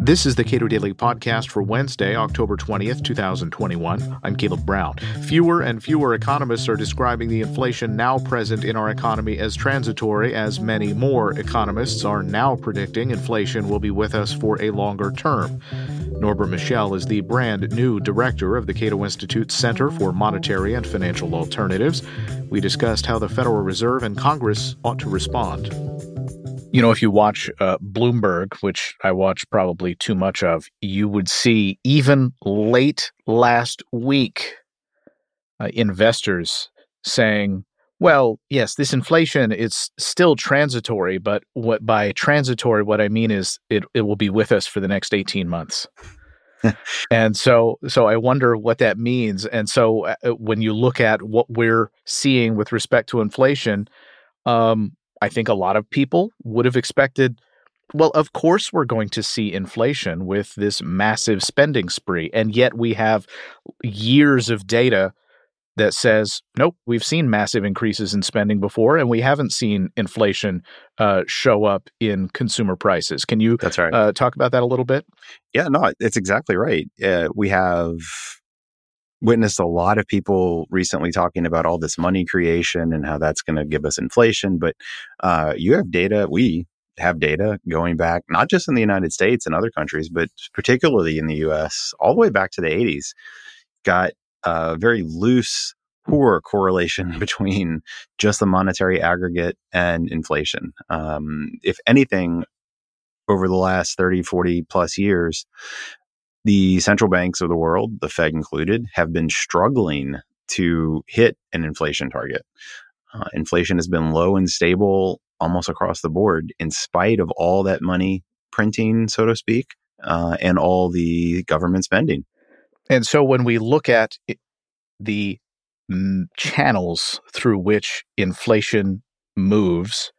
This is the Cato Daily Podcast for Wednesday, October 20th, 2021. I'm Caleb Brown. Fewer and fewer economists are describing the inflation now present in our economy as transitory, as many more economists are now predicting inflation will be with us for a longer term. Norbert Michel is the brand new director of the Cato Institute's Center for Monetary and Financial Alternatives. We discussed how the Federal Reserve and Congress ought to respond. You know, if you watch Bloomberg, which I watch probably too much of, you would see even late last week investors saying, well, yes, this inflation is still transitory, but by transitory, what I mean is it will be with us for the next 18 months. And so I wonder what that means. And so when you look at what we're seeing with respect to inflation, I think a lot of people would have expected, well, of course we're going to see inflation with this massive spending spree. And yet we have years of data that says, nope, we've seen massive increases in spending before, and we haven't seen inflation show up in consumer prices. Can you talk about that a little bit? Yeah, no, it's exactly right. We have witnessed a lot of people recently talking about all this money creation and how that's going to give us inflation. But we have data going back, not just in the United States and other countries, but particularly in the U.S., all the way back to the 80s. Got a very loose, poor correlation between just the monetary aggregate and inflation. If anything, over the last 30, 40 plus years, the central banks of the world, the Fed included, have been struggling to hit an inflation target. Inflation has been low and stable almost across the board, in spite of all that money printing, so to speak, and all the government spending. And so when we look at the channels through which inflation moves,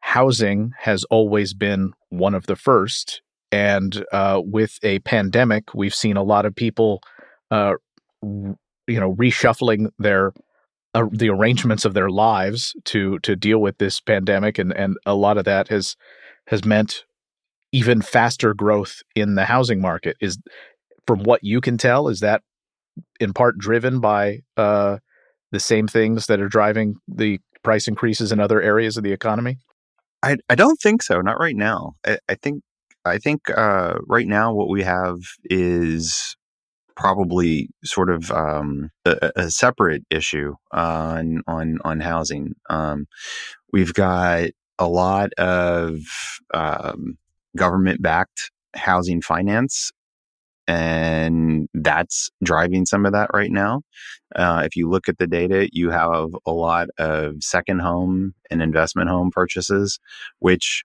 housing has always been one of the first. And with a pandemic, we've seen a lot of people, reshuffling their the arrangements of their lives to deal with this pandemic, and a lot of that has meant even faster growth in the housing market. Is, from what you can tell, is that in part driven by the same things that are driving the price increases in other areas of the economy? I don't think so. Not right now. I think right now what we have is probably sort of a separate issue on housing. We've got a lot of government-backed housing finance, and that's driving some of that right now. If you look at the data, you have a lot of second home and investment home purchases, which,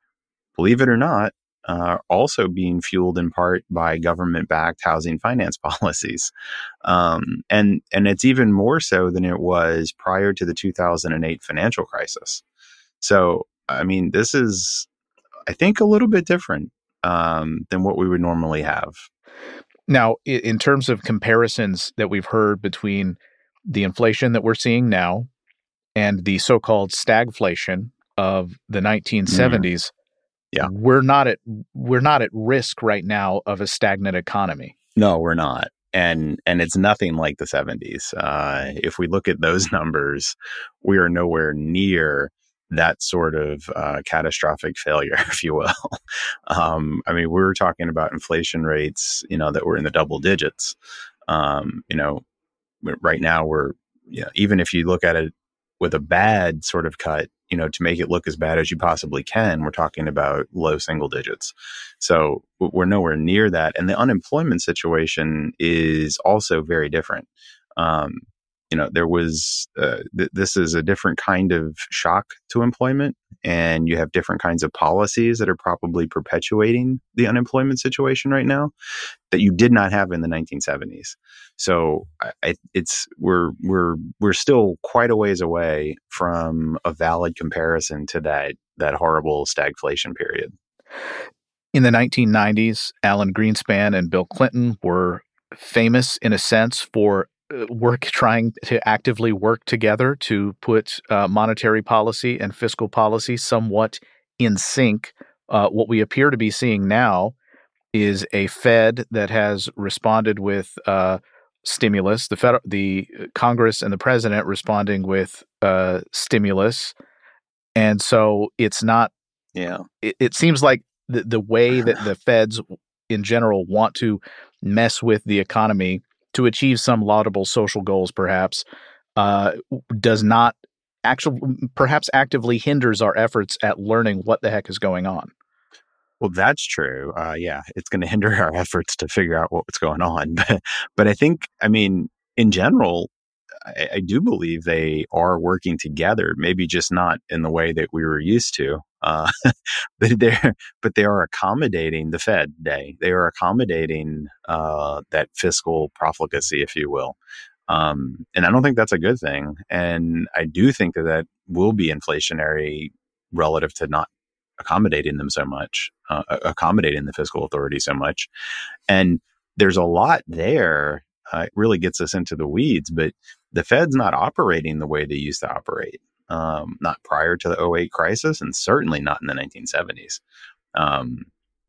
believe it or not, also being fueled in part by government-backed housing finance policies. And it's even more so than it was prior to the 2008 financial crisis. So, I mean, this is, I think, a little bit different than what we would normally have. Now, in terms of comparisons that we've heard between the inflation that we're seeing now and the so-called stagflation of the 1970s, yeah, we're not at risk right now of a stagnant economy. No, we're not, and it's nothing like the 70s. If we look at those numbers, we are nowhere near that sort of catastrophic failure, if you will. I mean, we're talking about inflation rates, that were in the double digits. Right now even if you look at it with a bad sort of cut, to make it look as bad as you possibly can, we're talking about low single digits. So we're nowhere near that. And the unemployment situation is also very different. There was, this is a different kind of shock to employment, and you have different kinds of policies that are probably perpetuating the unemployment situation right now that you did not have in the 1970s. So we're still quite a ways away from a valid comparison to that horrible stagflation period. In the 1990s, Alan Greenspan and Bill Clinton were famous, in a sense, for actively work together to put monetary policy and fiscal policy somewhat in sync What we appear to be seeing now is a Fed that has responded with stimulus, the Congress and the president responding with stimulus. And so it's not, it seems like the way that the Feds in general want to mess with the economy to achieve some laudable social goals, perhaps, does not perhaps actively hinders our efforts at learning what the heck is going on. Well, that's true. It's going to hinder our efforts to figure out what's going on. But I think, in general, I do believe they are working together, maybe just not in the way that we were used to. But they are accommodating the Fed day. They are accommodating that fiscal profligacy, if you will. And I don't think that's a good thing. And I do think that will be inflationary relative to not accommodating them so much, accommodating the fiscal authority so much. And there's a lot there. It really gets us into the weeds, but the Fed's not operating the way they used to operate, not prior to the 08 crisis and certainly not in the 1970s.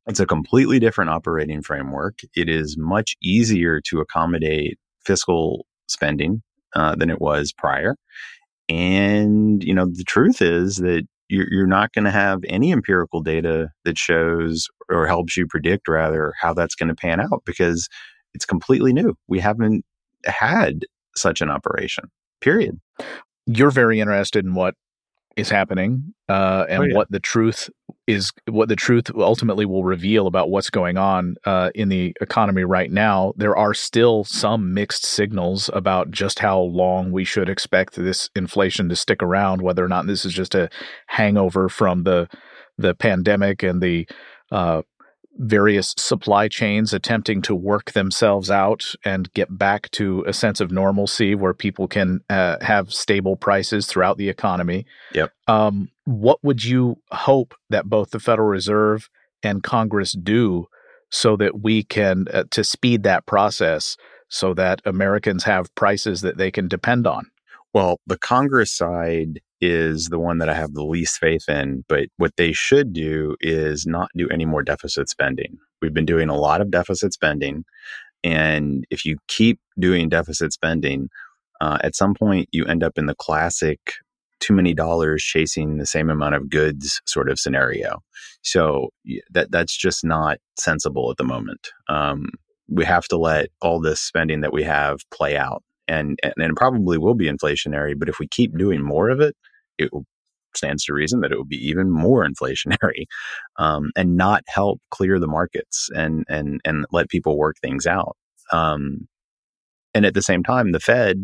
It's a completely different operating framework. It is much easier to accommodate fiscal spending than it was prior. And, the truth is that you're not going to have any empirical data that shows or helps you predict, rather, how that's going to pan out because it's completely new. We haven't had such an operation, period. You're very interested in what is happening and what the truth ultimately will reveal about what's going on in the economy right now. There are still some mixed signals about just how long we should expect this inflation to stick around, whether or not this is just a hangover from the pandemic and the various supply chains attempting to work themselves out and get back to a sense of normalcy where people can have stable prices throughout the economy. Yep. What would you hope that both the Federal Reserve and Congress do so that we can to speed that process so that Americans have prices that they can depend on? Well, the Congress side is the one that I have the least faith in, but what they should do is not do any more deficit spending. We've been doing a lot of deficit spending, and if you keep doing deficit spending, at some point you end up in the classic too many dollars chasing the same amount of goods sort of scenario. So that's just not sensible at the moment. We have to let all this spending that we have play out. And it probably will be inflationary, but if we keep doing more of it, it stands to reason that it will be even more inflationary, and not help clear the markets and let people work things out. And at the same time, the Fed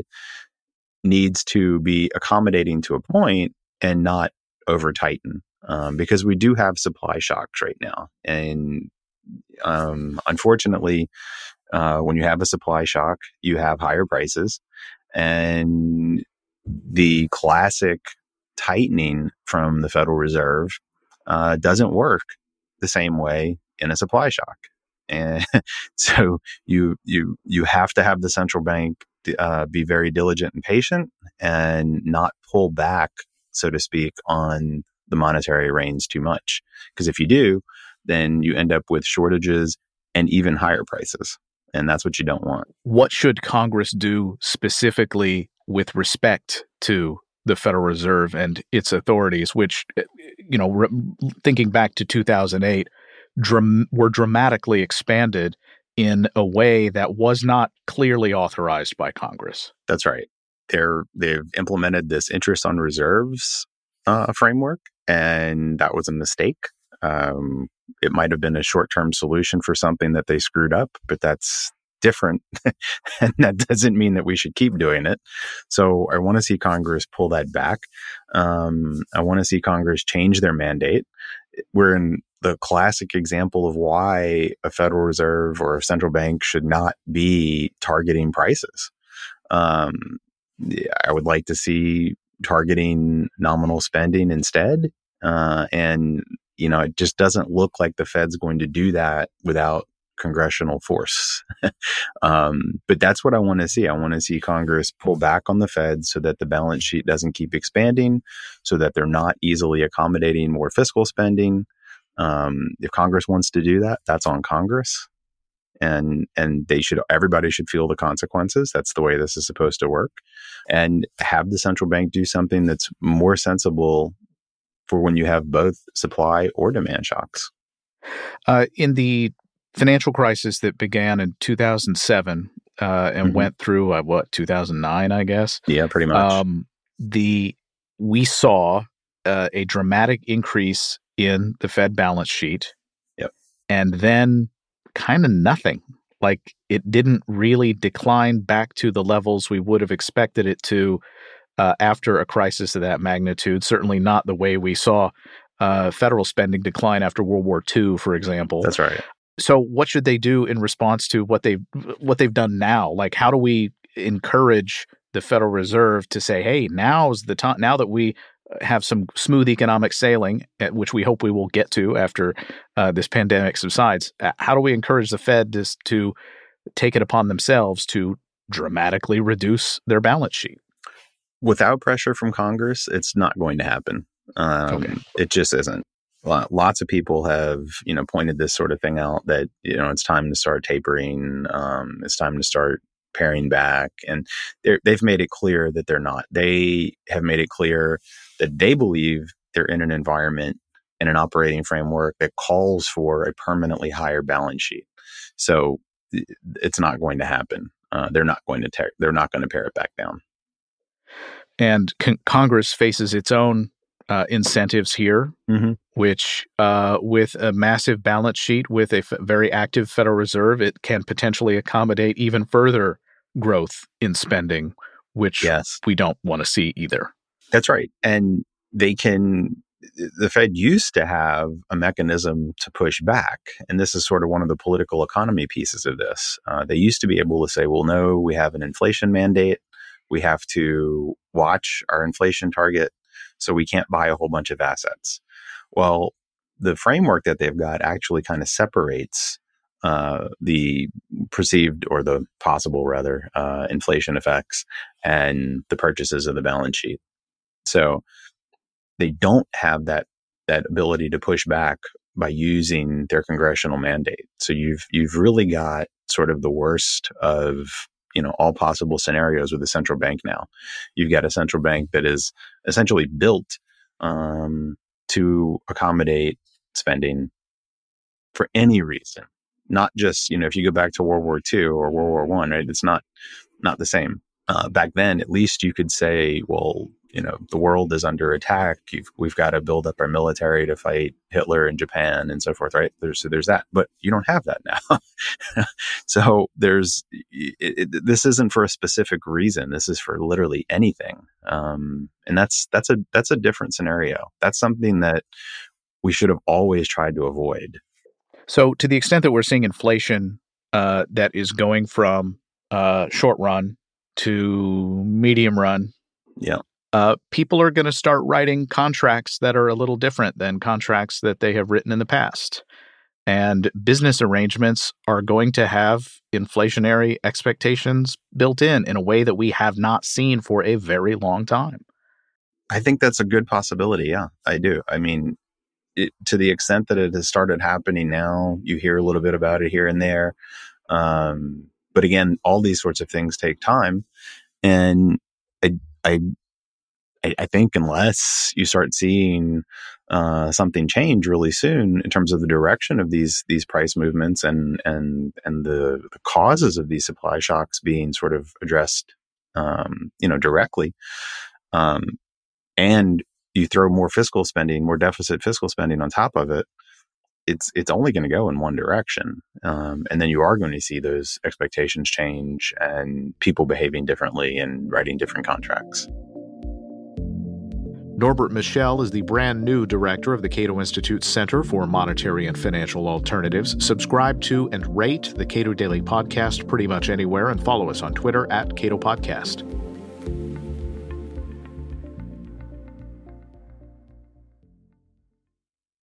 needs to be accommodating to a point and not over tighten, because we do have supply shocks right now. And unfortunately, when you have a supply shock, you have higher prices, and the classic tightening from the Federal Reserve doesn't work the same way in a supply shock. And so you have to have the central bank be very diligent and patient and not pull back, so to speak, on the monetary reins too much. Because if you do, then you end up with shortages and even higher prices. And that's what you don't want. What should Congress do specifically with respect to the Federal Reserve and its authorities, which, thinking back to 2008, were dramatically expanded in a way that was not clearly authorized by Congress? That's right. They've implemented this interest on reserves framework, and that was a mistake. It might have been a short-term solution for something that they screwed up, but that's different. And that doesn't mean that we should keep doing it. So I want to see Congress pull that back. I want to see Congress change their mandate. We're in the classic example of why a Federal Reserve or a central bank should not be targeting prices. I would like to see targeting nominal spending instead. It just doesn't look like the Fed's going to do that without congressional force. But that's what I want to see. I want to see Congress pull back on the Fed so that the balance sheet doesn't keep expanding, so that they're not easily accommodating more fiscal spending, If Congress wants to do that, that's on Congress, and they should. Everybody should feel the consequences. That's the way this is supposed to work, and have the central bank do something that's more sensible for when you have both supply or demand shocks. In the financial crisis that began in 2007 and went through 2009, I guess. Yeah, pretty much. We saw a dramatic increase in the Fed balance sheet. Yep. And then kind of nothing. Like, it didn't really decline back to the levels we would have expected it to after a crisis of that magnitude. Certainly not the way we saw federal spending decline after World War II, for example. That's right. So what should they do in response to what they've done now? Like, how do we encourage the Federal Reserve to say, hey, now's the time, now that we have some smooth economic sailing, which we hope we will get to after this pandemic subsides, how do we encourage the Fed to take it upon themselves to dramatically reduce their balance sheet? Without pressure from Congress, it's not going to happen. Okay. It just isn't. Lots of people have, pointed this sort of thing out that, it's time to start tapering. It's time to start paring back. And they've made it clear that they're not. They have made it clear that they believe they're in an environment and an operating framework that calls for a permanently higher balance sheet. So it's not going to happen. They're not going to pare it back down. And Congress faces its own incentives here, which with a massive balance sheet, with a very active Federal Reserve, it can potentially accommodate even further growth in spending, which we don't want to see either. That's right. And the Fed used to have a mechanism to push back. And this is sort of one of the political economy pieces of this. They used to be able to say, well, no, we have an inflation mandate. We have to watch our inflation target. So we can't buy a whole bunch of assets. Well, the framework that they've got actually kind of separates the perceived, or the possible rather, inflation effects and the purchases of the balance sheet. So they don't have that ability to push back by using their congressional mandate. So you've really got sort of the worst of all possible scenarios with the central bank now. You've got a central bank that is essentially built to accommodate spending for any reason, not just, if you go back to World War II or World War I, right? It's not the same. Back then, at least you could say, well, the world is under attack. We've got to build up our military to fight Hitler and Japan and so forth, right? So there's that, but you don't have that now. So this isn't for a specific reason. This is for literally anything, and that's a different scenario. That's something that we should have always tried to avoid. So, to the extent that we're seeing inflation that is going from short run to medium run, people are going to start writing contracts that are a little different than contracts that they have written in the past. And business arrangements are going to have inflationary expectations built in a way that we have not seen for a very long time. I think that's a good possibility. Yeah, I do. I mean, to the extent that it has started happening now, you hear a little bit about it here and there. But again, all these sorts of things take time. And I think unless you start seeing something change really soon in terms of the direction of these price movements and the causes of these supply shocks being sort of addressed, directly, and you throw more fiscal spending, more deficit fiscal spending on top of it, it's only going to go in one direction, and then you are going to see those expectations change and people behaving differently and writing different contracts. Norbert Michel is the brand new director of the Cato Institute's Center for Monetary and Financial Alternatives. Subscribe to and rate the Cato Daily Podcast pretty much anywhere, and follow us on Twitter at Cato Podcast.